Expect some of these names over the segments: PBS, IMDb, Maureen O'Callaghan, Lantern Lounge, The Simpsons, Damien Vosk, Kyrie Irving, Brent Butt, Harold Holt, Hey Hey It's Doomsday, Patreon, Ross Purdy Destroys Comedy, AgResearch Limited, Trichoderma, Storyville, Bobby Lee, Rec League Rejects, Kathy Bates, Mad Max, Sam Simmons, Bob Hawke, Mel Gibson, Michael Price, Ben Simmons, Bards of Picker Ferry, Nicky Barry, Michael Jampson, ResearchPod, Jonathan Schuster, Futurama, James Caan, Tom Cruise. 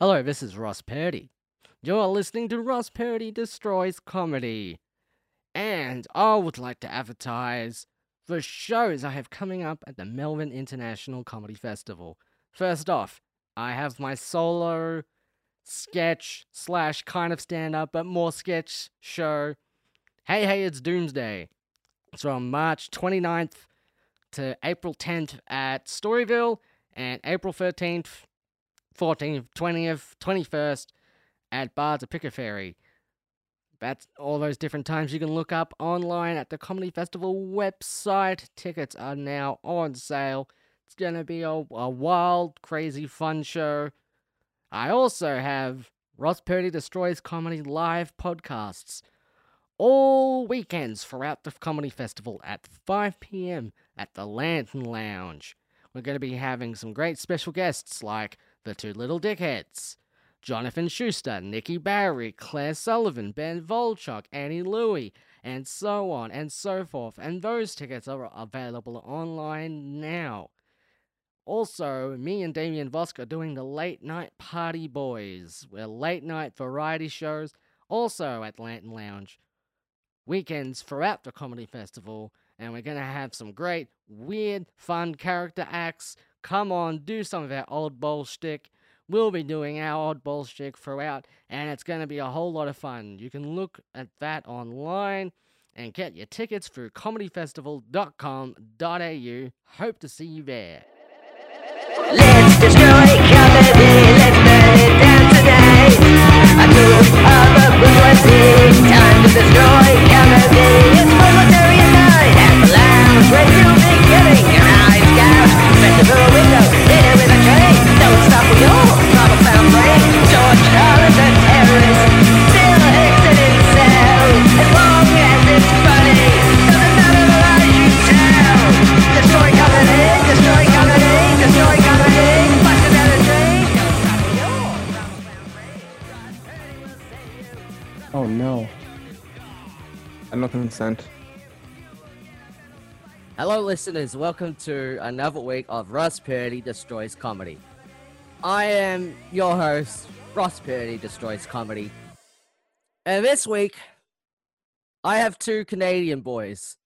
Hello, this is Ross Purdy. You're listening to Ross Purdy Destroys Comedy. And I would like to advertise the shows I have coming up at the Melbourne International Comedy Festival. First off, I have my solo sketch slash kind of stand-up, but more sketch show, Hey Hey It's Doomsday. It's from March 29th to April 10th at Storyville and April 13th, 14th, 20th, 21st at Bards of Picker Ferry. That's all those different times you can look up online at the Comedy Festival website. Tickets are now on sale. It's going to be a wild, crazy, fun show. I also have Ross Purdy Destroys Comedy live podcasts all weekends throughout the Comedy Festival at 5 p.m. at the Lantern Lounge. We're going to be having some great special guests like the Two Little Dickheads, Jonathan Schuster, Nicky Barry, Claire Sullivan, Ben Volchok, Annie Louie, and so on and so forth. And those tickets are available online now. Also, me and Damien Vosk are doing the Late Night Party Boys. We're late night variety shows, also at Lantern Lounge. Weekends throughout the Comedy Festival. And we're going to have some great, weird, fun character acts. Come on, do some of our oddball shtick. We'll be doing our oddball shtick throughout, and it's going to be a whole lot of fun. You can look at that online and get your tickets through comedyfestival.com.au. Hope to see you there. Let's destroy comedy. Let's burn it down today. A group of a boys. Time to destroy comedy. It's momentary at night at the lounge. We're still beginning. Your eyes go festival window. Dinner with a train. Don't stop with your profound brain. George Miller is a terrorist. Still exit in cell. As long as it's funny, doesn't matter the lie you tell. Destroy comedy. Destroy comedy. Destroy comedy. Watch the melody. Don't stop with your profound brain. Oh no. I'm not concerned. Hello listeners, welcome to another week of Ross Purdy Destroys Comedy. I am your host, Ross Purdy Destroys Comedy. And this week, I have two Canadian boys.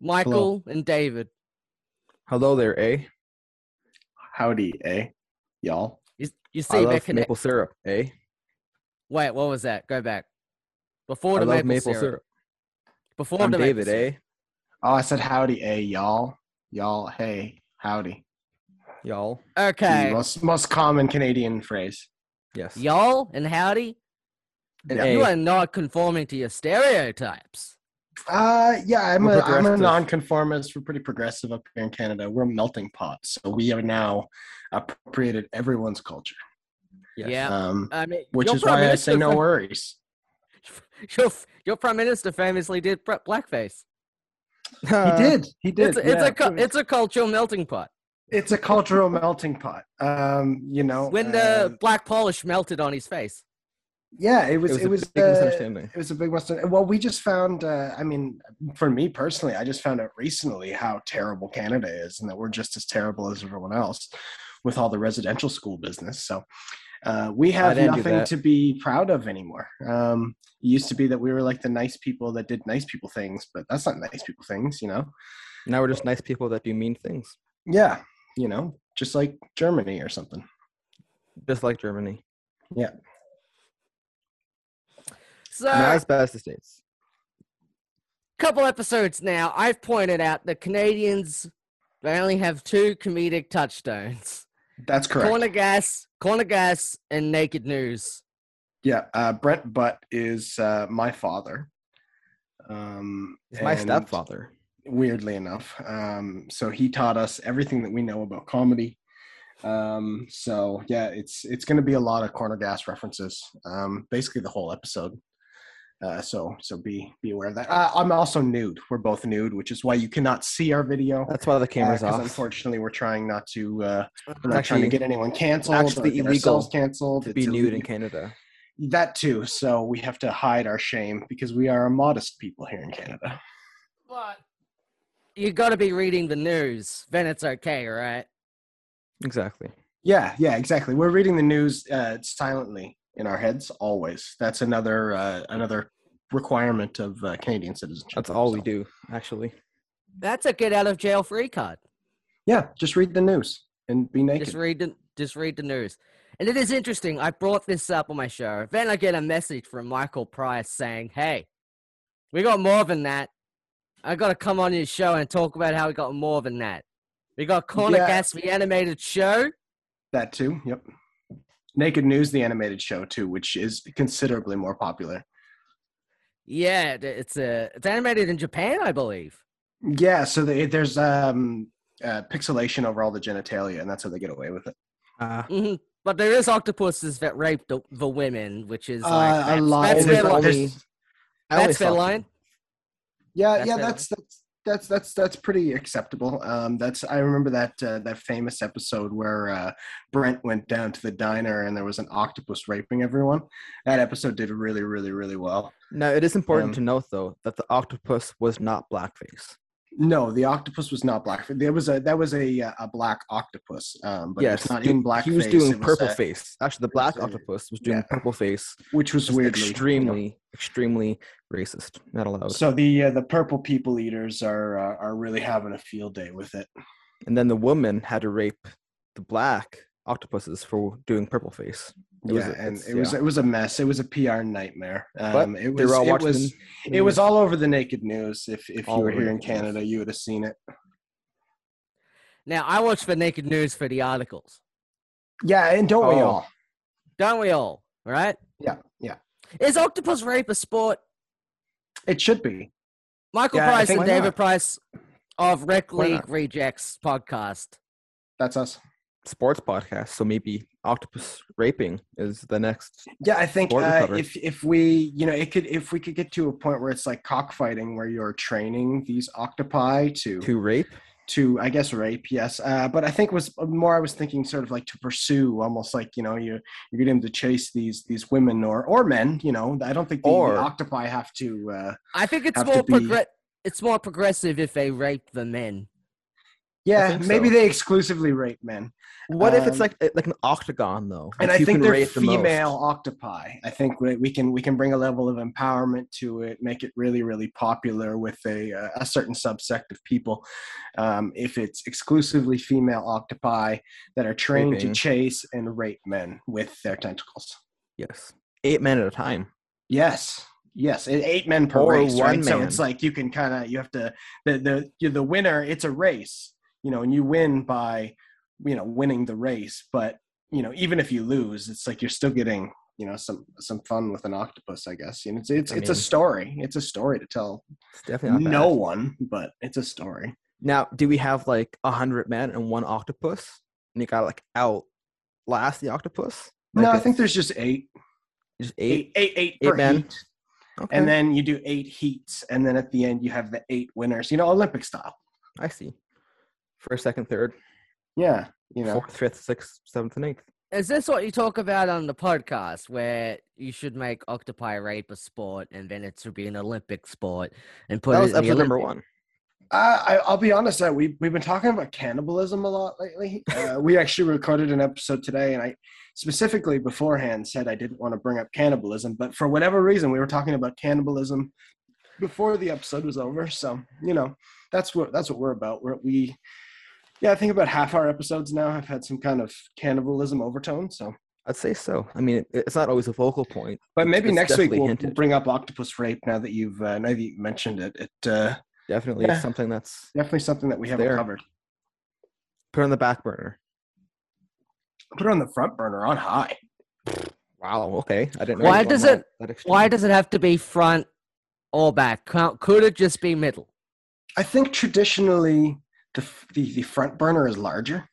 Michael and David. Hello there, eh? Howdy, eh? Y'all. You see, I love maple syrup, eh? Wait, what was that? Go back. Before the maple syrup. Before I'm the maple David, syrup. Eh? Oh, I said howdy, eh, y'all. Y'all, hey, howdy. Y'all. Okay. The most common Canadian phrase. Yes. Y'all and howdy? And you are not conforming to your stereotypes. Yeah, I'm a non-conformist. We're pretty progressive up here in Canada. We're a melting pot, so we are now appropriated everyone's culture. Yes. Yeah. I mean, which is why I say no worries. Your prime minister famously did blackface. He did. It's a cultural melting pot. It's a cultural melting pot. You know, when the black polish melted on his face. Yeah, it was a big misunderstanding. Well, we just found. I mean, for me personally, I just found out recently how terrible Canada is, and that we're just as terrible as everyone else with all the residential school business. So. We have nothing to be proud of anymore. It used to be that we were like the nice people that did nice people things, but that's not nice people things, you know? Now we're just nice people that do mean things. Yeah, you know, just like Germany or something. Just like Germany. Yeah. So, not as bad as the States. Couple episodes now, I've pointed out that Canadians, they only have two comedic touchstones. That's correct. Corner gas and naked news. Yeah, Brent Butt is my father. He's my stepfather. Weirdly enough. So he taught us everything that we know about comedy. So yeah, it's going to be a lot of corner gas references. Basically the whole episode. So be aware of that. I'm also nude. We're both nude, which is why you cannot see our video. That's why the camera's off. Unfortunately, we're trying not to. We're not trying to get anyone canceled. Actually, illegal canceled. To be nude in Canada. That too. So we have to hide our shame because we are a modest people here in Canada. But you got to be reading the news, then it's okay, right? Exactly. Yeah, exactly. We're reading the news silently in our heads always. That's another requirement of Canadian citizenship. That's all we do, actually. That's a get out of jail free card. Yeah, just read the news and be naked. Just read the news. And it is interesting. I brought this up on my show. Then I get a message from Michael Price saying, "Hey, we got more than that. I got to come on your show and talk about how we got more than that. We got Corner Gas, the animated show." That too, yep. Naked News, the animated show too, which is considerably more popular. Yeah, it's animated in Japan, I believe. Yeah, so there's pixelation over all the genitalia, and that's how they get away with it. Mm-hmm. But there is octopuses that rape the women, which is like that's their line. Yeah, that's pretty acceptable. I remember that famous episode where Brent went down to the diner and there was an octopus raping everyone. That episode did really, really, really well. Now, it is important to note, though, that the octopus was not blackface. No, the octopus was not blackface. That was a black octopus, but yes, it's not in blackface. He was doing purple face. Actually, the black octopus was doing purple face, which was extremely racist. Not allowed. So the purple people eaters are really having a field day with it. And then the woman had to rape the black octopuses for doing purple face. It was a mess. It was a PR nightmare. But it was all over the Naked News. If you were here in Canada, you would have seen it. Now I watch the Naked News for the articles. Yeah, and we all? Don't we all? Right? Yeah. Is octopus rape a sport? It should be. Michael Price and David Price of Rec League Rejects podcast. That's us. Sports podcast, so maybe octopus raping is the next. Yeah, I think if we could get to a point where it's like cockfighting, where you're training these octopi to rape, to I guess rape, yes. But I think was more I was thinking sort of like to pursue, almost like you get him to chase these women or men. I don't think the octopi have to. I think it's more progressive if they rape the men. Yeah, maybe they exclusively rape men. What if it's like an octagon though? And I think they're female octopi. I think we can bring a level of empowerment to it, make it really really popular with a certain subsect of people. If it's exclusively female octopi that are trained to chase and rape men with their tentacles. Yes, 8 men at a time. Yes, 8 men per race, right? So it's like you can kind of the winner. It's a race. And you win by, winning the race. But, even if you lose, it's like you're still getting, some fun with an octopus, I guess. And it's a story. It's a story to tell. It's definitely not no bad. One, but it's a story. Now, do we have like 100 men and one octopus? And you got to like outlast the octopus? Like no, I think there's just 8. Just 8? Eight per men. Heat. Okay. And then you do 8 heats. And then at the end, you have the 8 winners, Olympic style. I see. First, second, third. Yeah. 4th, 5th, 6th, 7th, and 8th. Is this what you talk about on the podcast where you should make octopi rape a sport and then it should be an Olympic sport and put that was it in the Olympics? Number 1. I'll be honest. We've been talking about cannibalism a lot lately. We actually recorded an episode today, and I specifically beforehand said I didn't want to bring up cannibalism, but for whatever reason, we were talking about cannibalism before the episode was over. So, that's what we're about. I think about half our episodes now have had some kind of cannibalism overtone. So I'd say so. I mean, it's not always a focal point, but maybe next week we'll bring up octopus rape. Now that you've mentioned it, it's something that's definitely something that we haven't covered. Put on the back burner. Put on the front burner on high. Wow. Okay. I didn't know. Why does it have to be front or back? Could it just be middle? I think traditionally the front burner is larger,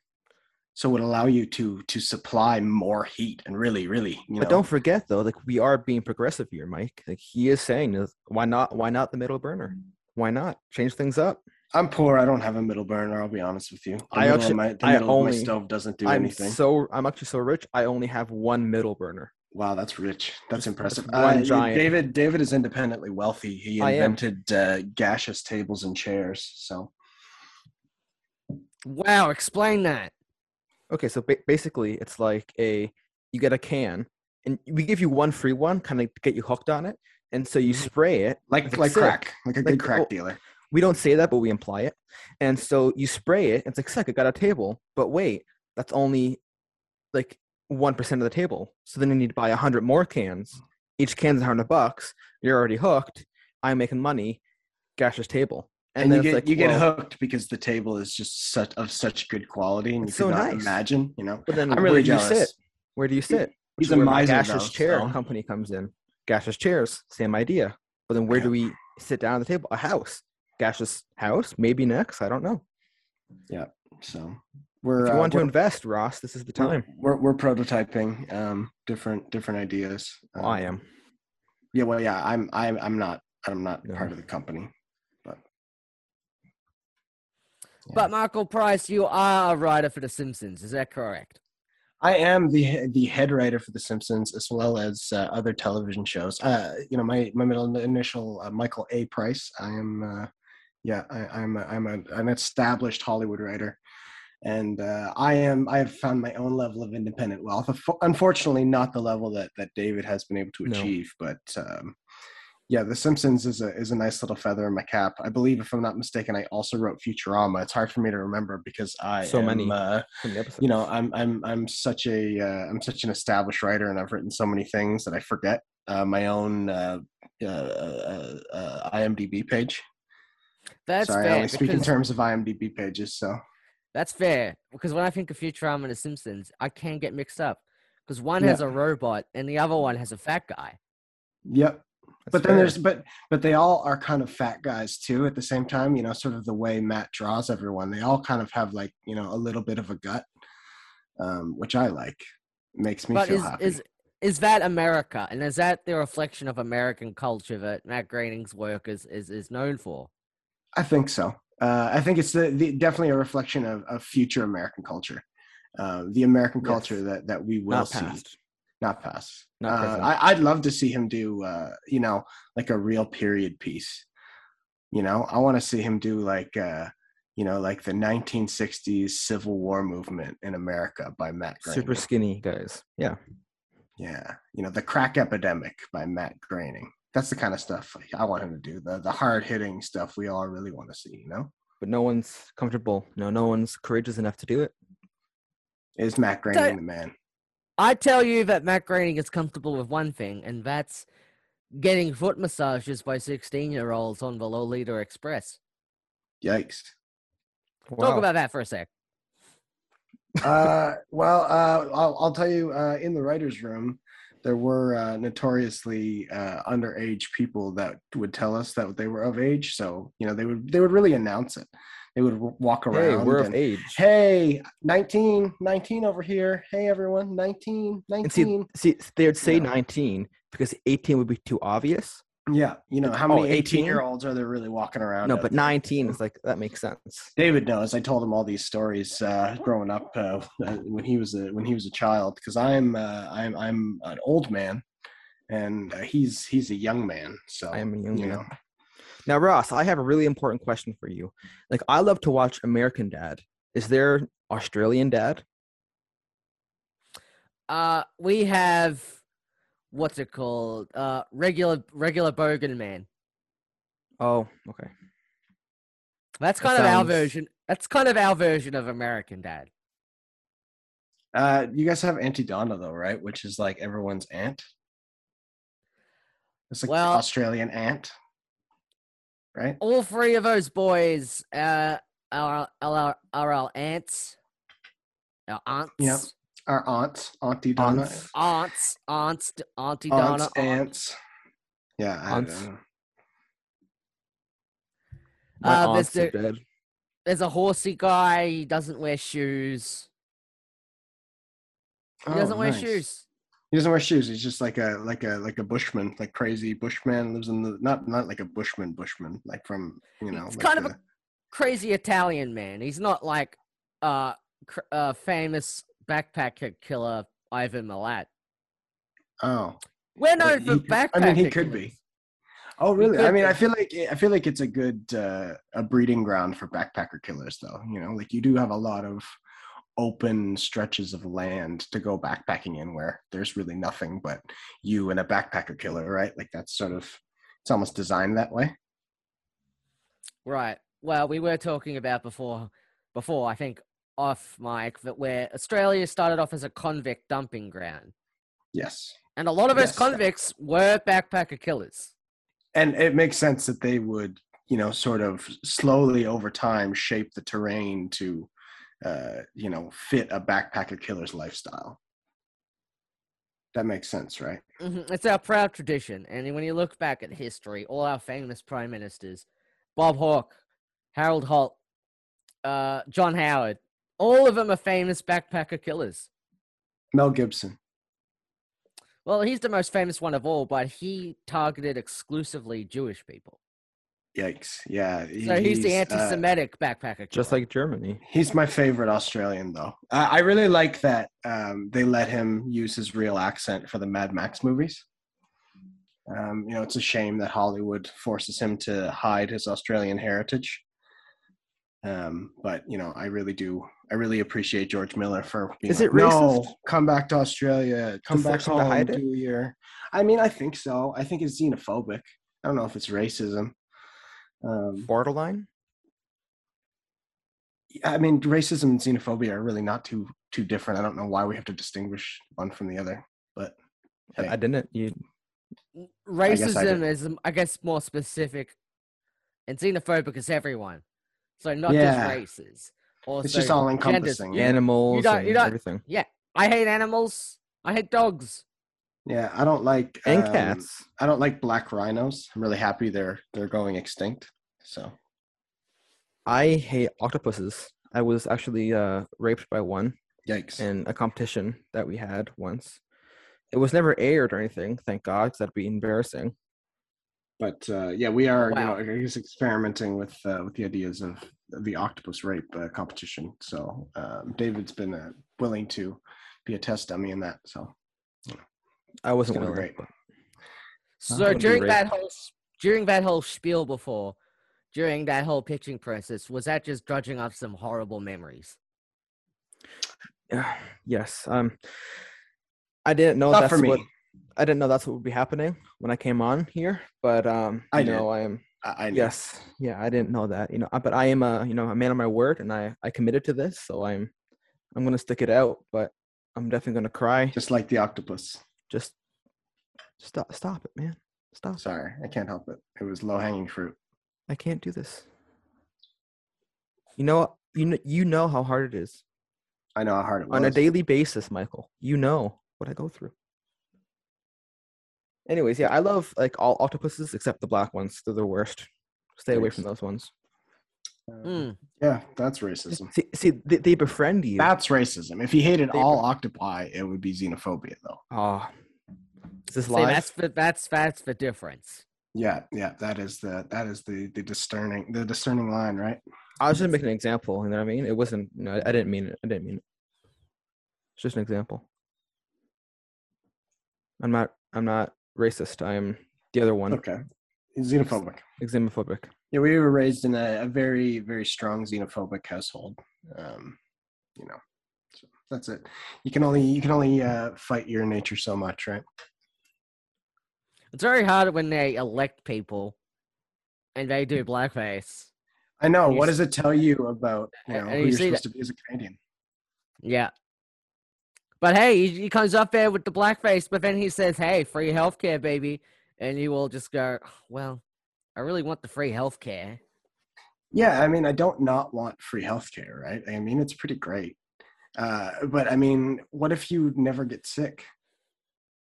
so it would allow you to supply more heat and really. But don't forget though, like we are being progressive here, Mike. Like he is saying, why not the middle burner? Why not change things up? I'm poor. I don't have a middle burner. I'll be honest with you. The middle of my stove doesn't do anything. So I'm actually so rich. I only have one middle burner. Wow, that's rich. That's impressive. David is independently wealthy. He invented gaseous tables and chairs. So, wow, explain that. Okay, so basically it's like you get a can and we give you one free one, kind of get you hooked on it. And so you spray it like crack, like a good crack dealer. We don't say that, but we imply it. And so you spray it. It's like, sick, I got a table. But wait, that's only like 1% of the table. So then you need to buy 100 more cans. Each can's $100. You're already hooked. I'm making money. Gash's table. And then you get hooked because the table is just such good quality, and you so cannot imagine, you know. But then I'm really jealous. Where do you sit? He's a miser. Gash's chair company comes in. Gash's chairs, same idea. But then where do we sit down at the table? A house. Gash's house, maybe next. I don't know. Yeah. So if you want to invest, Ross, this is the time. We're prototyping different ideas. Well, I am. Yeah. Well, yeah. I'm not part of the company. But Michael Price, you are a writer for The Simpsons. Is that correct? I am the head writer for The Simpsons, as well as other television shows. You know, my middle initial, Michael A. Price. I am, I'm an established Hollywood writer, and I have found my own level of independent wealth. Unfortunately, not the level that David has been able to achieve, but. Yeah, The Simpsons is a nice little feather in my cap. I believe, if I'm not mistaken, I also wrote Futurama. It's hard for me to remember because I'm such an established writer, and I've written so many things that I forget my own IMDb page. That's fair. I only speak in terms of IMDb pages, so that's fair. Because when I think of Futurama and The Simpsons, I can get mixed up because one has a robot and the other one has a fat guy. Yep. That's fair. Then but they all are kind of fat guys too at the same time, you know, sort of the way Matt draws everyone. They all kind of have, like, you know, a little bit of a gut, which I like. It makes me feel happy. Is that America? And is that the reflection of American culture that Matt Groening's work is known for? I think so. I think it's definitely a reflection of future American culture. The American culture that we will see. Not past. I'd love to see him do, you know, like a real period piece. You know, I want to see him do like, you know, like the 1960s Civil War movement in America by Matt Groening. Super skinny guys. Yeah. Yeah. You know, the crack epidemic by Matt Groening. That's the kind of stuff I want him to do. The hard-hitting stuff we all really want to see, you know? But no one's comfortable. No one's courageous enough to do it. Is Matt Groening the man? I tell you that Matt Groening is comfortable with one thing, and that's getting foot massages by 16-year-olds on the Lolita Express. Yikes. Wow. Talk about that for a sec. I'll tell you, in the writer's room, there were notoriously underage people that would tell us that they were of age. So, you know, they would really announce it. They would walk around. Hey, we're of age. Hey, 19 over here. Hey, everyone, 19. See, they would say 19 because 18 would be too obvious. Yeah, you know, how many 18-year-olds are there really walking around? No, but 19 is like, that makes sense. David knows. I told him all these stories growing up when he was a child, because I'm an old man, and he's a young man. So I am a young man. Now, Ross, I have a really important question for you. Like, I love to watch American Dad. Is there Australian Dad? We have, what's it called? Regular Bogan Man. Oh, okay. That's our version. That's kind of our version of American Dad. You guys have Auntie Donna, though, right? Which is like everyone's aunt. It's like the Australian aunt. Right? All three of those boys are our aunts. Our aunts. Yep. Our aunts. Auntie Donna. Aunts. Auntie Donna. Aunts. Yeah. Aunts. I don't know. My aunts are dead. There's a horsey guy. He doesn't wear shoes. He doesn't wear shoes. He's just like a bushman, like crazy bushman. Lives in the not like a bushman, like from, you know. It's like kind of a crazy Italian man. He's not like famous backpacker killer Ivan Milat. Oh, we're known for backpacker. I mean, he could be. Oh, really? I mean, be. I feel like it's a good breeding ground for backpacker killers, though. You know, like you do have a lot of open stretches of land to go backpacking in where there's really nothing but you and a backpacker killer, right? Like that's sort of, it's almost designed that way. Right. Well, we were talking about before I think off mic, that where Australia started off as a convict dumping ground. Yes. And a lot of us convicts were backpacker killers. And it makes sense that they would, you know, sort of slowly over time shape the terrain to, you know, fit a backpacker killer's lifestyle. That makes sense, right? Mm-hmm. It's our proud tradition. And when you look back at history, all our famous prime ministers, Bob Hawke, Harold Holt, John Howard, all of them are famous backpacker killers. Mel Gibson. Well, he's the most famous one of all, but he targeted exclusively Jewish people. Yikes. Yeah. So he's the anti-Semitic backpacker killer. Just like Germany. He's my favorite Australian, though. I really like that they let him use his real accent for the Mad Max movies. You know, it's a shame that Hollywood forces him to hide his Australian heritage. But, you know, I really appreciate George Miller for being racist? Come back to Australia, come back home, do a year. I mean, I think so. I think it's xenophobic. I don't know if it's racism. Borderline? I mean, racism and xenophobia are really not too different. I don't know why we have to distinguish one from the other, but hey. I didn't. Racism is, I guess, more specific, and xenophobic is everyone. So not just races. Also it's just all encompassing. Genders. Animals, you don't, everything. Yeah. I hate animals. I hate dogs. Yeah, I don't like and cats. I don't like black rhinos. I'm really happy they're going extinct. So I hate octopuses. I was actually raped by one. Yikes. In a competition that we had once. It was never aired or anything, thank God, because that'd be embarrassing. But we are experimenting with the ideas of the octopus rape competition. So David's been willing to be a test dummy in that. So I wasn't willing. Rape. So during that whole spiel before, during that whole pitching process, was that just dredging up some horrible memories? Yes. I didn't know that's what. I didn't know that's what would be happening when I came on here, but I didn't know that, you know, but I am a man of my word, and I committed to this, so I'm going to stick it out, but I'm definitely going to cry. Just like the octopus. Just stop it, man. Stop. Sorry. I can't help it. It was low hanging fruit. I can't do this. You know how hard it is. I know how hard it was. On a daily basis, Michael, you know what I go through. Anyways, I love like all octopuses except the black ones. They're the worst. Stay away from those ones. Yeah, that's racism. See they befriend you. That's racism. If you hated all octopi, it would be xenophobia, though. Oh, is this live? That's the difference. Yeah, that is the discerning line, right? I was just making an example. You know what I mean? It wasn't. No, I didn't mean it. It's just an example. I'm not racist. I am the other one. Okay. Xenophobic. Xenophobic. Yeah, we were raised in a very, very strong xenophobic household. You know, so that's it. You can only fight your nature so much, right? It's very hard when they elect people and they do blackface. I know. What does it tell you about who you're supposed to be as a Canadian? Yeah. But hey, he comes up there with the blackface, but then he says, hey, free healthcare, baby. And you will just go, well, I really want the free healthcare. Yeah, I mean, I don't not want free healthcare, right? I mean, it's pretty great. But I mean, what if you never get sick?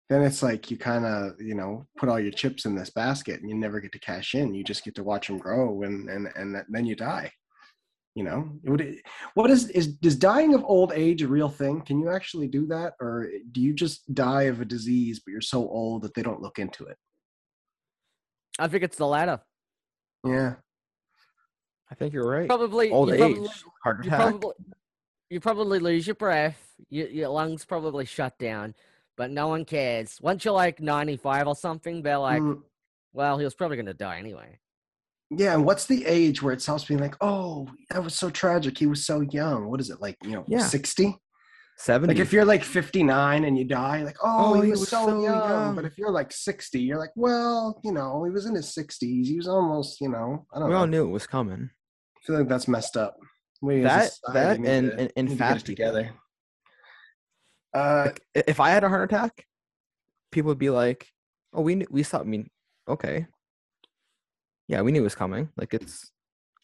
Then it's like you kind of, you know, put all your chips in this basket and you never get to cash in. You just get to watch them grow and then you die. You know, does dying of old age a real thing? Can you actually do that? Or do you just die of a disease, but you're so old that they don't look into it? I think it's the latter. Yeah. I think you're right. Probably old age, heart attack. You probably lose your breath. Your lungs probably shut down, but no one cares. Once you're like 95 or something, they're like, well, he was probably going to die anyway. Yeah, and what's the age where it stops being like, oh, that was so tragic. He was so young. What is it, like, 60? 70. Like, if you're, like, 59 and you die, like, he was so young. But if you're, like, 60, you're like, well, he was in his 60s. He was almost, I don't know. We all knew it was coming. I feel like that's messed up. And fat together. Like, if I had a heart attack, people would be like, oh, we saw, okay. Yeah, we knew it was coming. Like, it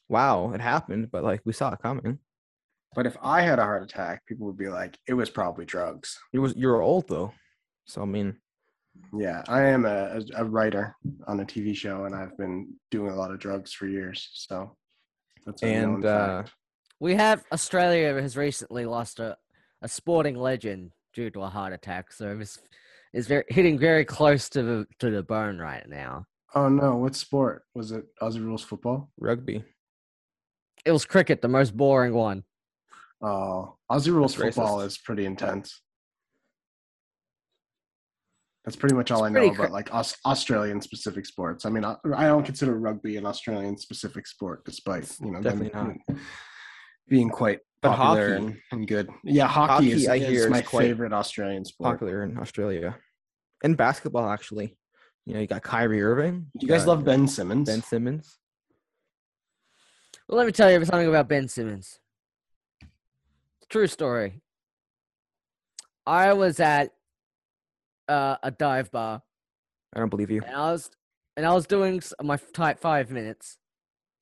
happened, but, like, we saw it coming. But if I had a heart attack, people would be like, it was probably drugs. You're old, though. So, yeah, I am a writer on a TV show, and I've been doing a lot of drugs for years. So, that's a known fact. Australia has recently lost a sporting legend due to a heart attack. So, it's hitting very close to the bone right now. Oh, no. What sport? Was it Aussie Rules football? Rugby. It was cricket, the most boring one. Oh, Aussie Rules football is pretty intense. That's pretty much all I know about, like, Australian-specific sports. I don't consider rugby an Australian-specific sport, despite, them being quite popular and good. Yeah, hockey is my favorite Australian sport. Popular in Australia. And basketball, actually. You got Kyrie Irving. You guys love Ben Simmons. Ben Simmons. Well, let me tell you something about Ben Simmons. True story. I was at a dive bar. I don't believe you. And I was doing my tight 5 minutes.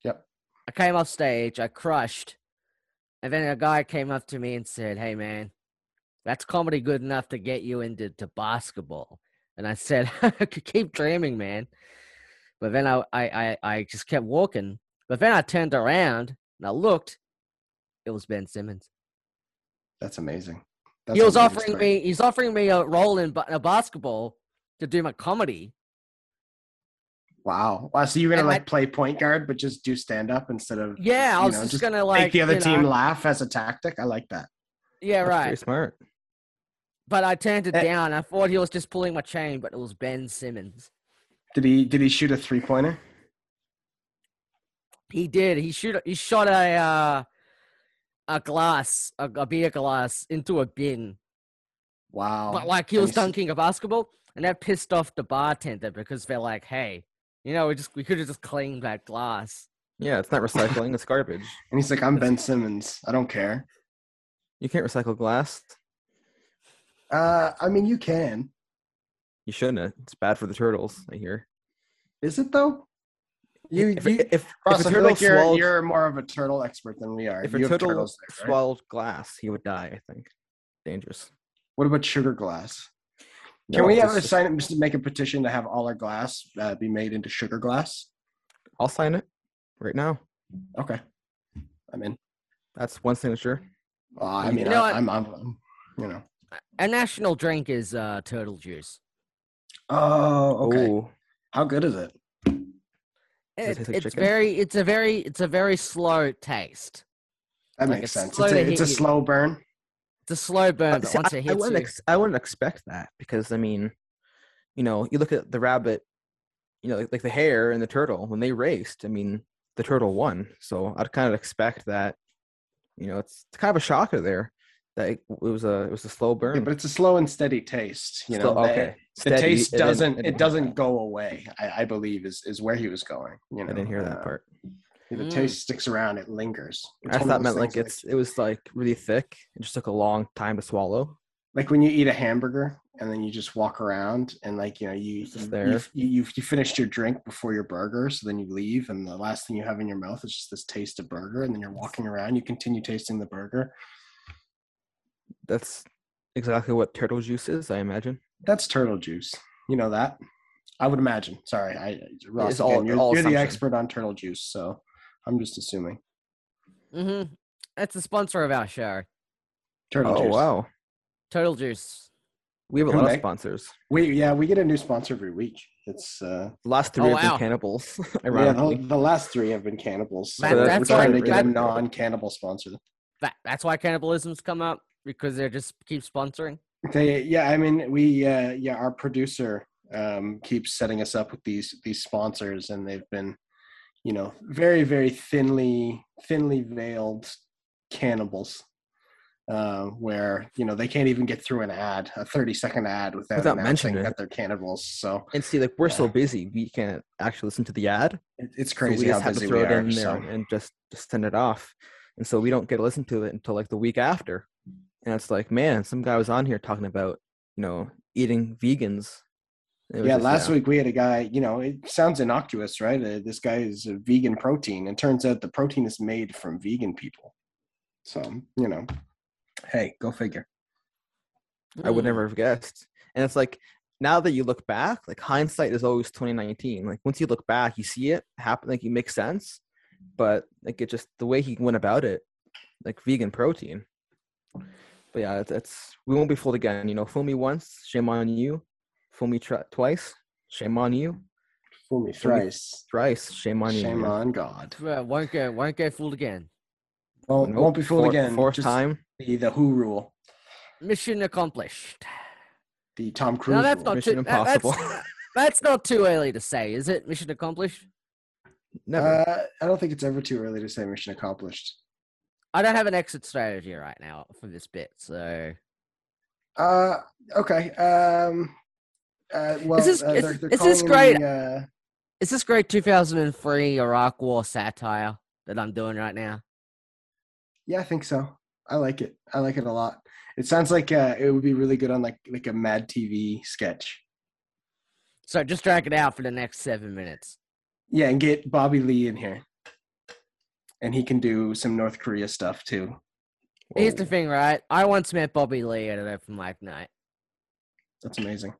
Yep. I came off stage. I crushed. And then a guy came up to me and said, "Hey, man, that's comedy good enough to get you into basketball." And I said, I could keep dreaming, man. But then I just kept walking. But then I turned around and I looked. It was Ben Simmons. That's amazing. That's He's offering me a role in a basketball to do my comedy. Wow. Wow. So you're going to play point guard, but just do stand up instead of. Yeah. I was just going to make the other team laugh as a tactic. I like that. Yeah. That's right. Very smart. But I turned it down. I thought he was just pulling my chain, but it was Ben Simmons. Did he shoot a three-pointer? He did. He shot a beer glass into a bin. Wow! But he was dunking a basketball, and that pissed off the bartender because they're like, "Hey, we could have just cleaned that glass." Yeah, it's not recycling; it's garbage. And he's like, "I'm Ben Simmons. I don't care. You can't recycle glass." You can. You shouldn't have. It's bad for the turtles, I hear. Is it though? You're more of a turtle expert than we are. If a turtle swallowed glass, he would die, I think. Dangerous. What about sugar glass? No, can we ever sign it, make a petition to have all our glass be made into sugar glass? I'll sign it right now. Okay. I'm in. That's one signature. I'm A national drink is turtle juice. Oh, okay. Ooh. How good is it? It's a very slow taste. That makes sense. It's a slow burn. It's a slow burn, but once it hits you. I wouldn't expect that because, you look at the rabbit, like the hare and the turtle, when they raced, the turtle won. So I'd kind of expect that, it's kind of a shocker there. That it was a slow burn, yeah, but it's a slow and steady taste. The taste doesn't go away. I believe is where he was going. I didn't hear that part. The taste sticks around; it lingers. I thought meant like it was like really thick. It just took a long time to swallow. Like when you eat a hamburger and then you just walk around and you finished your drink before your burger, so then you leave and the last thing you have in your mouth is just this taste of burger, and then you're walking around, you continue tasting the burger. That's exactly what turtle juice is, I imagine. That's turtle juice. You know that? I would imagine. Sorry, Ross, it's all, you're the expert on turtle juice, so I'm just assuming. Mm-hmm. That's the sponsor of our show. Turtle juice. Oh, wow. Turtle juice. We have a lot of sponsors. We get a new sponsor every week. It's last three have been cannibals. Ironically. Yeah, the last three have been cannibals. So that's we're trying to get a non-cannibal sponsor. That's why cannibalism's come up. Because they just keep sponsoring. Our producer keeps setting us up with these sponsors, and they've been, you know, very, very thinly veiled cannibals, where, you know, they can't even get through an ad, a 30-second ad without mentioning that they're cannibals. So, and see, like, we're so busy, we can't actually listen to the ad. It's crazy, so we just how have busy to throw we it are, in there so. And just send it off. And so we don't get to listen to it until like the week after. And it's like, man, some guy was on here talking about, you know, eating vegans. Last week we had a guy, you know, it sounds innocuous, right? This guy is a vegan protein, and turns out the protein is made from vegan people. So, you know, hey, go figure. I would never have guessed. And it's like, now that you look back, like, hindsight is always 2019. Like, once you look back, you see it happen, like, it makes sense. But like, it just, the way he went about it, like, vegan protein. But yeah, that's, we won't be fooled again. You know, fool me once, shame on you. Fool me twice, shame on you. Fool me thrice, shame on you. Shame on God. Won't get fooled again. Won't be fooled again. Fourth time. The WHO rule. Mission accomplished. The Tom Cruise rule. Mission impossible. That's not too early to say, is it? Mission accomplished? Never. I don't think it's ever too early to say mission accomplished. I don't have an exit strategy right now for this bit, so. Okay. Well, is this great 2003 Iraq War satire that I'm doing right now? Yeah, I think so. I like it. I like it a lot. It sounds like it would be really good on like a Mad TV sketch. So just drag it out for the next 7 minutes. Yeah, and get Bobby Lee in here, and he can do some North Korea stuff too. Whoa. Here's the thing, right? I once met Bobby Lee at an open mic night. That's amazing.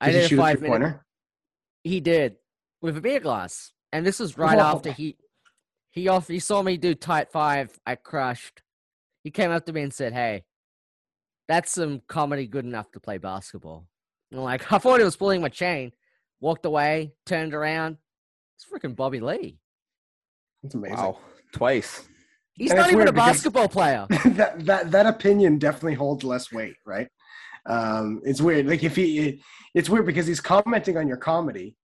Did he shoot a 3-pointer? He did, with a beer glass. And this was right after he saw me do tight five. I crushed. He came up to me and said, "Hey, that's some comedy good enough to play basketball." And I'm like, I thought he was pulling my chain. Walked away, turned around. It's freaking Bobby Lee. That's amazing. Wow, twice. He's not even a basketball player. That opinion definitely holds less weight, right? It's weird. Like, if it's weird because he's commenting on your comedy,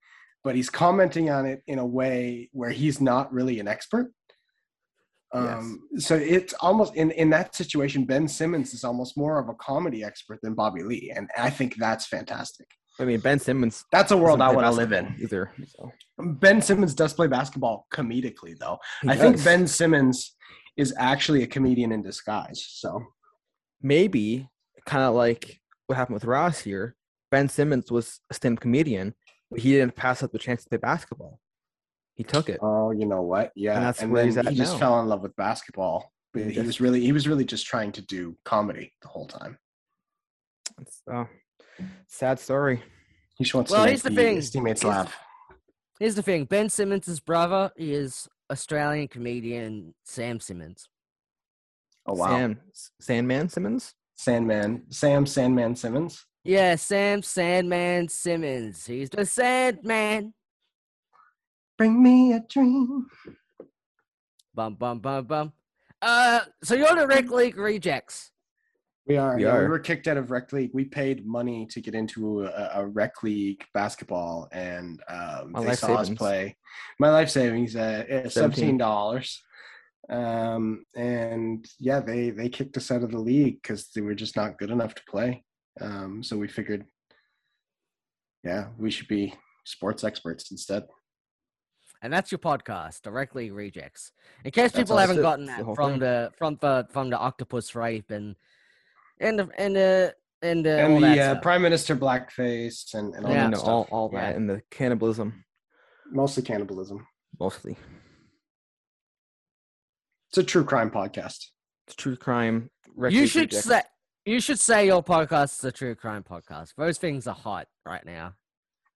but he's commenting on it in a way where he's not really an expert. Yes. So it's almost in that situation, Ben Simmons is almost more of a comedy expert than Bobby Lee. And I think that's fantastic. I mean, Ben Simmons, that's a world I want to live in either. So. Ben Simmons does play basketball comedically though. I think Ben Simmons is actually a comedian in disguise. So maybe kind of like what happened with Ross here. Ben Simmons was a stand-up comedian, but he didn't pass up the chance to play basketball. He took it. Oh, you know what? Yeah. And that's where he's at now. He just fell in love with basketball. But he was really just trying to do comedy the whole time. That's sad story. He just wants to make his teammates laugh. Here's the thing. Ben Simmons' brother is Australian comedian Sam Simmons. Oh, wow. Sandman Simmons? Sam Simmons. Yeah, Sam Sandman Simmons. He's the Sandman. Bring me a dream. Bum bum bum bum. So you're the Rec League Rejects. We are. We were kicked out of Rec League. We paid money to get into a Rec League basketball, and they saw us play. My life savings $17. And yeah, they kicked us out of the league because they were just not good enough to play. So we figured, yeah, we should be sports experts instead. And that's your podcast, Directly Rejects. In case people haven't gotten that from the octopus rape and the Prime Minister blackface and all that stuff. And the cannibalism, mostly cannibalism. It's a true crime podcast. It's true crime. You should say your podcast is a true crime podcast. Those things are hot right now.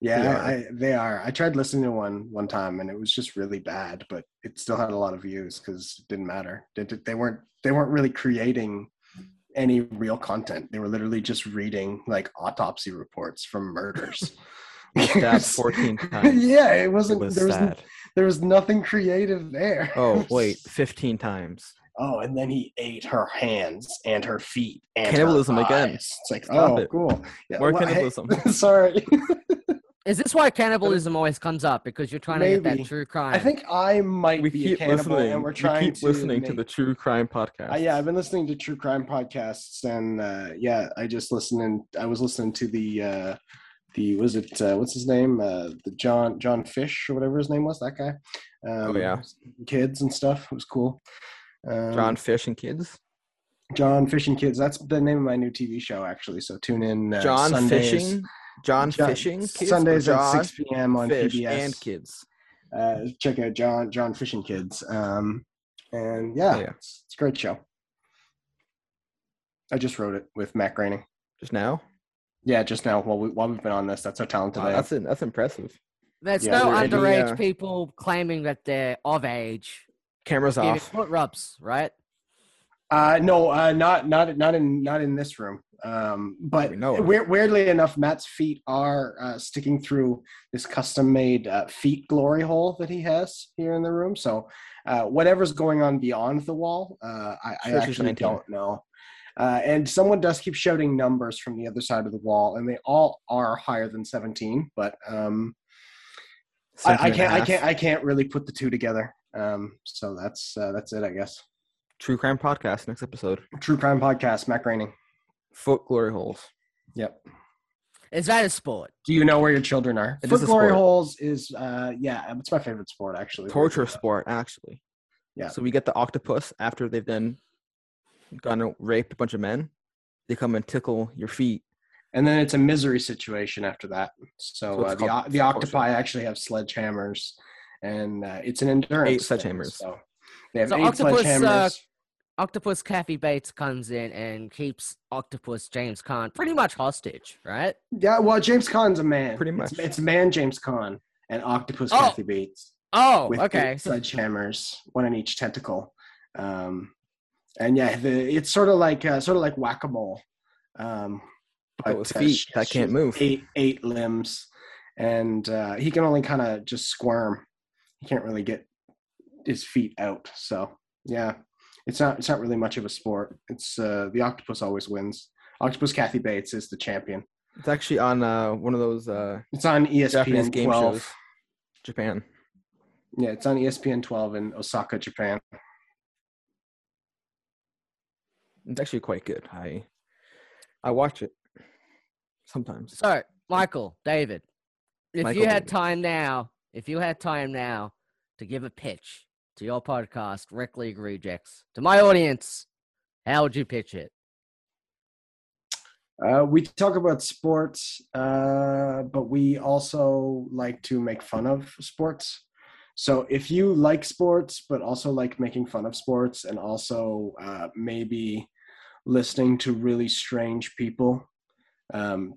Yeah, they are. I tried listening to one time and it was just really bad, but it still had a lot of views because it didn't matter. They weren't really creating any real content. They were literally just reading like autopsy reports from murders. Stabbed 14 times. Yeah, it wasn't. There was nothing creative there. Oh wait, 15 times. Oh, and then he ate her hands and her feet and cannibalism her eyes. Again. It's like, stop it. Cool. Yeah, more cannibalism. Sorry. Is this why cannibalism always comes up? Because you're trying to get that true crime. I think I might be a cannibal, and we're trying to to the true crime podcast. Yeah, I've been listening to true crime podcasts, and yeah, I just listened, and I was listening to the was it what's his name? The John Fish or whatever his name was. That guy. Oh yeah, kids and stuff. It was cool. John Fish and Kids. John Fish and Kids. That's the name of my new TV show, actually. So tune in. John Sundays. Fishing. John Fishing Kids, Sundays at 6 p.m. on Fish PBS and Kids. Check out John Fishing Kids. And yeah. It's a great show. I just wrote it with Matt Groening. Just now? Yeah, just now. While we've been on this, that's how talented I am. That's impressive. There's no underage people claiming that they're of age. Cameras off. Foot rubs, right? No, not in this room. But weirdly enough, Matt's feet are sticking through this custom-made feet glory hole that he has here in the room. So whatever's going on beyond the wall, I actually don't know. And someone does keep shouting numbers from the other side of the wall, and they all are higher than 17. But I can't really put the two together. So that's it, I guess. True Crime Podcast, next episode. True Crime Podcast, Matt Groening. Foot glory holes. Yep. Is that a sport? Do you know where your children are? Foot glory holes is, yeah, it's my favorite sport, actually. Torture sport, actually. Yeah. So we get the octopus after they've then gone and raped a bunch of men. They come and tickle your feet. And then it's a misery situation after that. So the octopi actually have sledgehammers, and it's an endurance. 8 sledgehammers. So they have 8 sledgehammers. Octopus Kathy Bates comes in and keeps Octopus James Caan pretty much hostage, right? Yeah, well, James Caan's a man. Pretty much. It's man James Caan and Octopus Kathy Bates. Oh, with okay. Sledgehammers, one in each tentacle. And yeah, it's sort of like whack-a-mole. But with feet that can't move. Eight limbs. And he can only kind of just squirm. He can't really get his feet out. So, yeah. It's not really much of a sport. It's the octopus always wins. Octopus Kathy Bates is the champion. It's actually on one of those. It's on ESPN Japanese game 12. Shows. Japan. Yeah, it's on ESPN 12 in Osaka, Japan. It's actually quite good. I watch it sometimes. So, Michael, David, if you had time now to give a pitch to your podcast, Rec League Rejects, to my audience, how would you pitch it? We talk about sports, but we also like to make fun of sports. So if you like sports, but also like making fun of sports, and also maybe listening to really strange people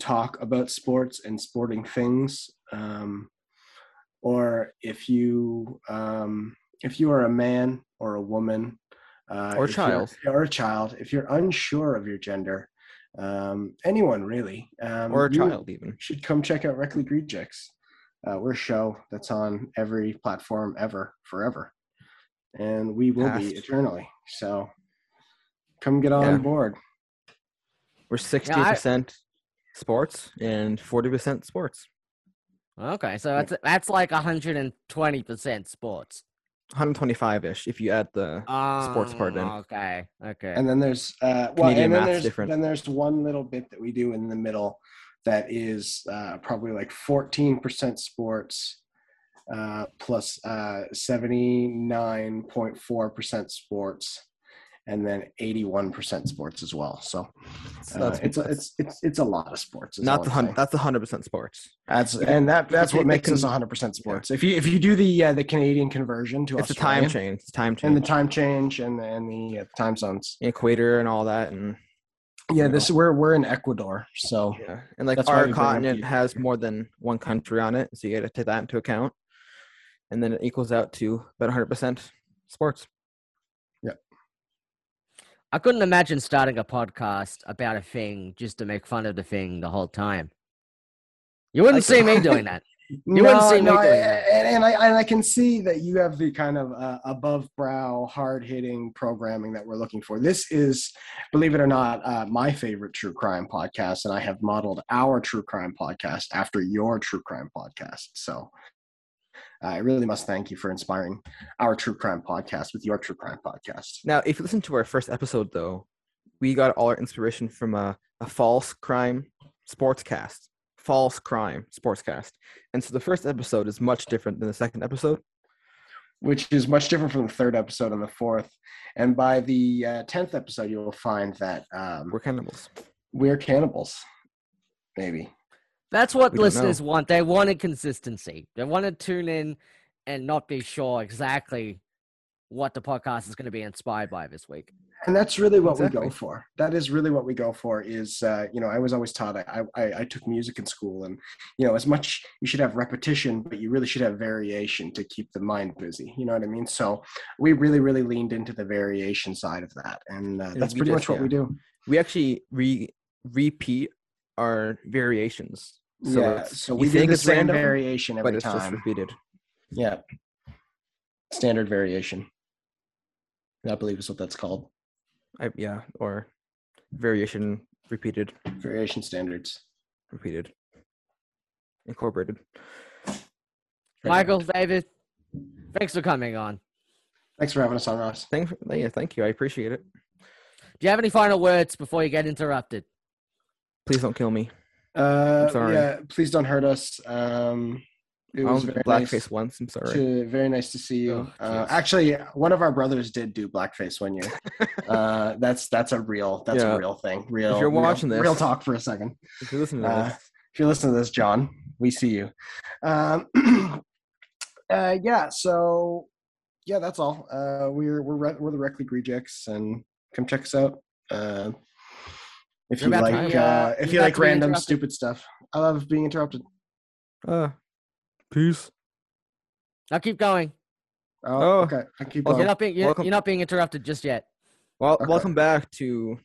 talk about sports and sporting things, or if you... if you are a man or a woman or a child, if you're unsure of your gender, anyone really, or a child even, should come check out Rec League Rejects. We're a show that's on every platform ever, forever. And we will be eternally. So come get on board. We're 60% sports and 40% sports. Okay. So that's like 120% sports. 125-ish if you add the sports part in. Okay. And then there's there's one little bit that we do in the middle that is probably like 14% sports plus 79.4% sports, and then 81% sports as well. So, it's a lot of sports. That's 100% sports. That's what makes us 100% sports. Yeah. If you do the Canadian conversion to Australian, it's a time change, and the time change, and the time zones, the equator, and all that, and we're in Ecuador, so and like our continent has more than one country on it, so you got to take that into account, and then it equals out to about 100% sports. I couldn't imagine starting a podcast about a thing just to make fun of the thing the whole time. You wouldn't see me doing that. And I can see that you have the kind of above brow, hard hitting programming that we're looking for. This is, believe it or not, my favorite true crime podcast, and I have modeled our true crime podcast after your true crime podcast. So I really must thank you for inspiring our true crime podcast with your true crime podcast. Now, if you listen to our first episode, though, we got all our inspiration from a false crime sportscast. False crime sportscast. And so the first episode is much different than the second episode, which is much different from the third episode and the fourth. And by the 10th episode, you'll find that we're cannibals. We're cannibals, maybe. That's what listeners want. They wanted consistency. They want to tune in and not be sure exactly what the podcast is going to be inspired by this week. And that's really what we go for. That is really what we go for is, you know, I was always taught, I took music in school, and, you know, as much you should have repetition, but you really should have variation to keep the mind busy. You know what I mean? So we really, really leaned into the variation side of that. And that's pretty much what we do. We actually repeat our variations. So yeah. So we think it's the same variation every time. But it's just repeated. Yeah. Standard variation. I believe is what that's called. Yeah, or variation repeated. Variation standards. Repeated. Incorporated. Michael, David, thanks for coming on. Thanks for having us on, Ross. Thank you. I appreciate it. Do you have any final words before you get interrupted? Please don't kill me. I'm sorry. Yeah, please don't hurt us. It was very blackface nice once. I'm sorry. Very nice to see you. Actually, one of our brothers did do blackface one year. That's a real thing. Real. If you're watching this, real talk for a second. If you're listening to this, John, we see you. Yeah. So, yeah, that's all. We're the Rec League Rejects, and come check us out. If you like random stupid stuff, I love being interrupted. Peace. I'll keep going. Oh, okay. I'll keep going. You're not being interrupted just yet. Well, okay. Welcome back to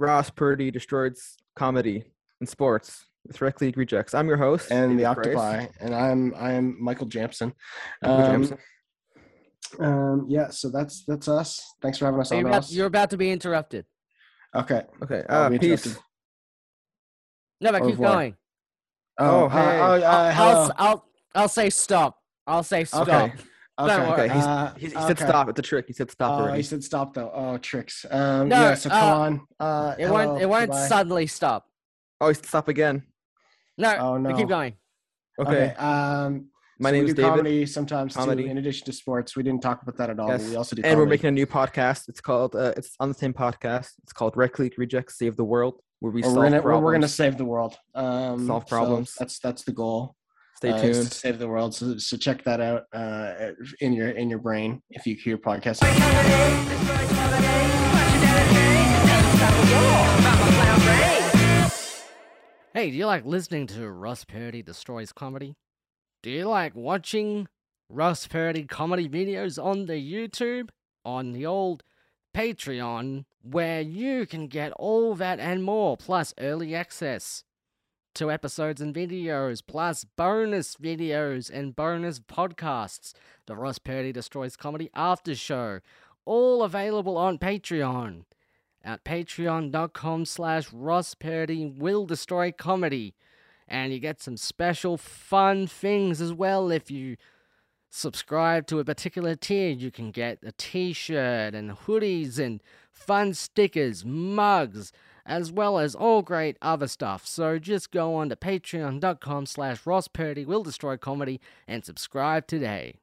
Ross Purdy Destroys Comedy and Sports with Rec League Rejects. I'm your host. And David the Octopi. Price. And I'm Michael Jampson. Yeah, so that's us. Thanks for having us on, Ross. You're about to be interrupted. Okay. Peace. No, but keep going. Hey. I'll say stop. Okay. Don't worry. He said stop. It's a trick. He said stop already. He said stop though. Oh, tricks. No, yeah, so come on. It won't suddenly stop. Oh, stop again. No. Oh no. Keep going. Okay. My name is David. Comedy sometimes too, in addition to sports. We didn't talk about that at all. Yes. We also do. And comedy. We're making a new podcast. It's called. It's on the same podcast. It's called Rec League Rejects Save the World, where we solve problems. We're gonna save the world. Solve problems. So that's the goal. Stay tuned. Save the world. So check that out in your brain if you hear podcasts. Hey, do you like listening to Ross Purdy Destroys Comedy? Do you like watching Ross Purdy comedy videos on the YouTube? On the old Patreon, where you can get all that and more, plus early access to episodes and videos, plus bonus videos and bonus podcasts. The Ross Purdy Destroys Comedy After Show. All available on Patreon at patreon.com/Ross Purdy Will Destroy Comedy. And you get some special fun things as well. If you subscribe to a particular tier, you can get a t-shirt and hoodies and fun stickers, mugs, as well as all great other stuff. So just go on to patreon.com/Ross Purdy Will Destroy Comedy and subscribe today.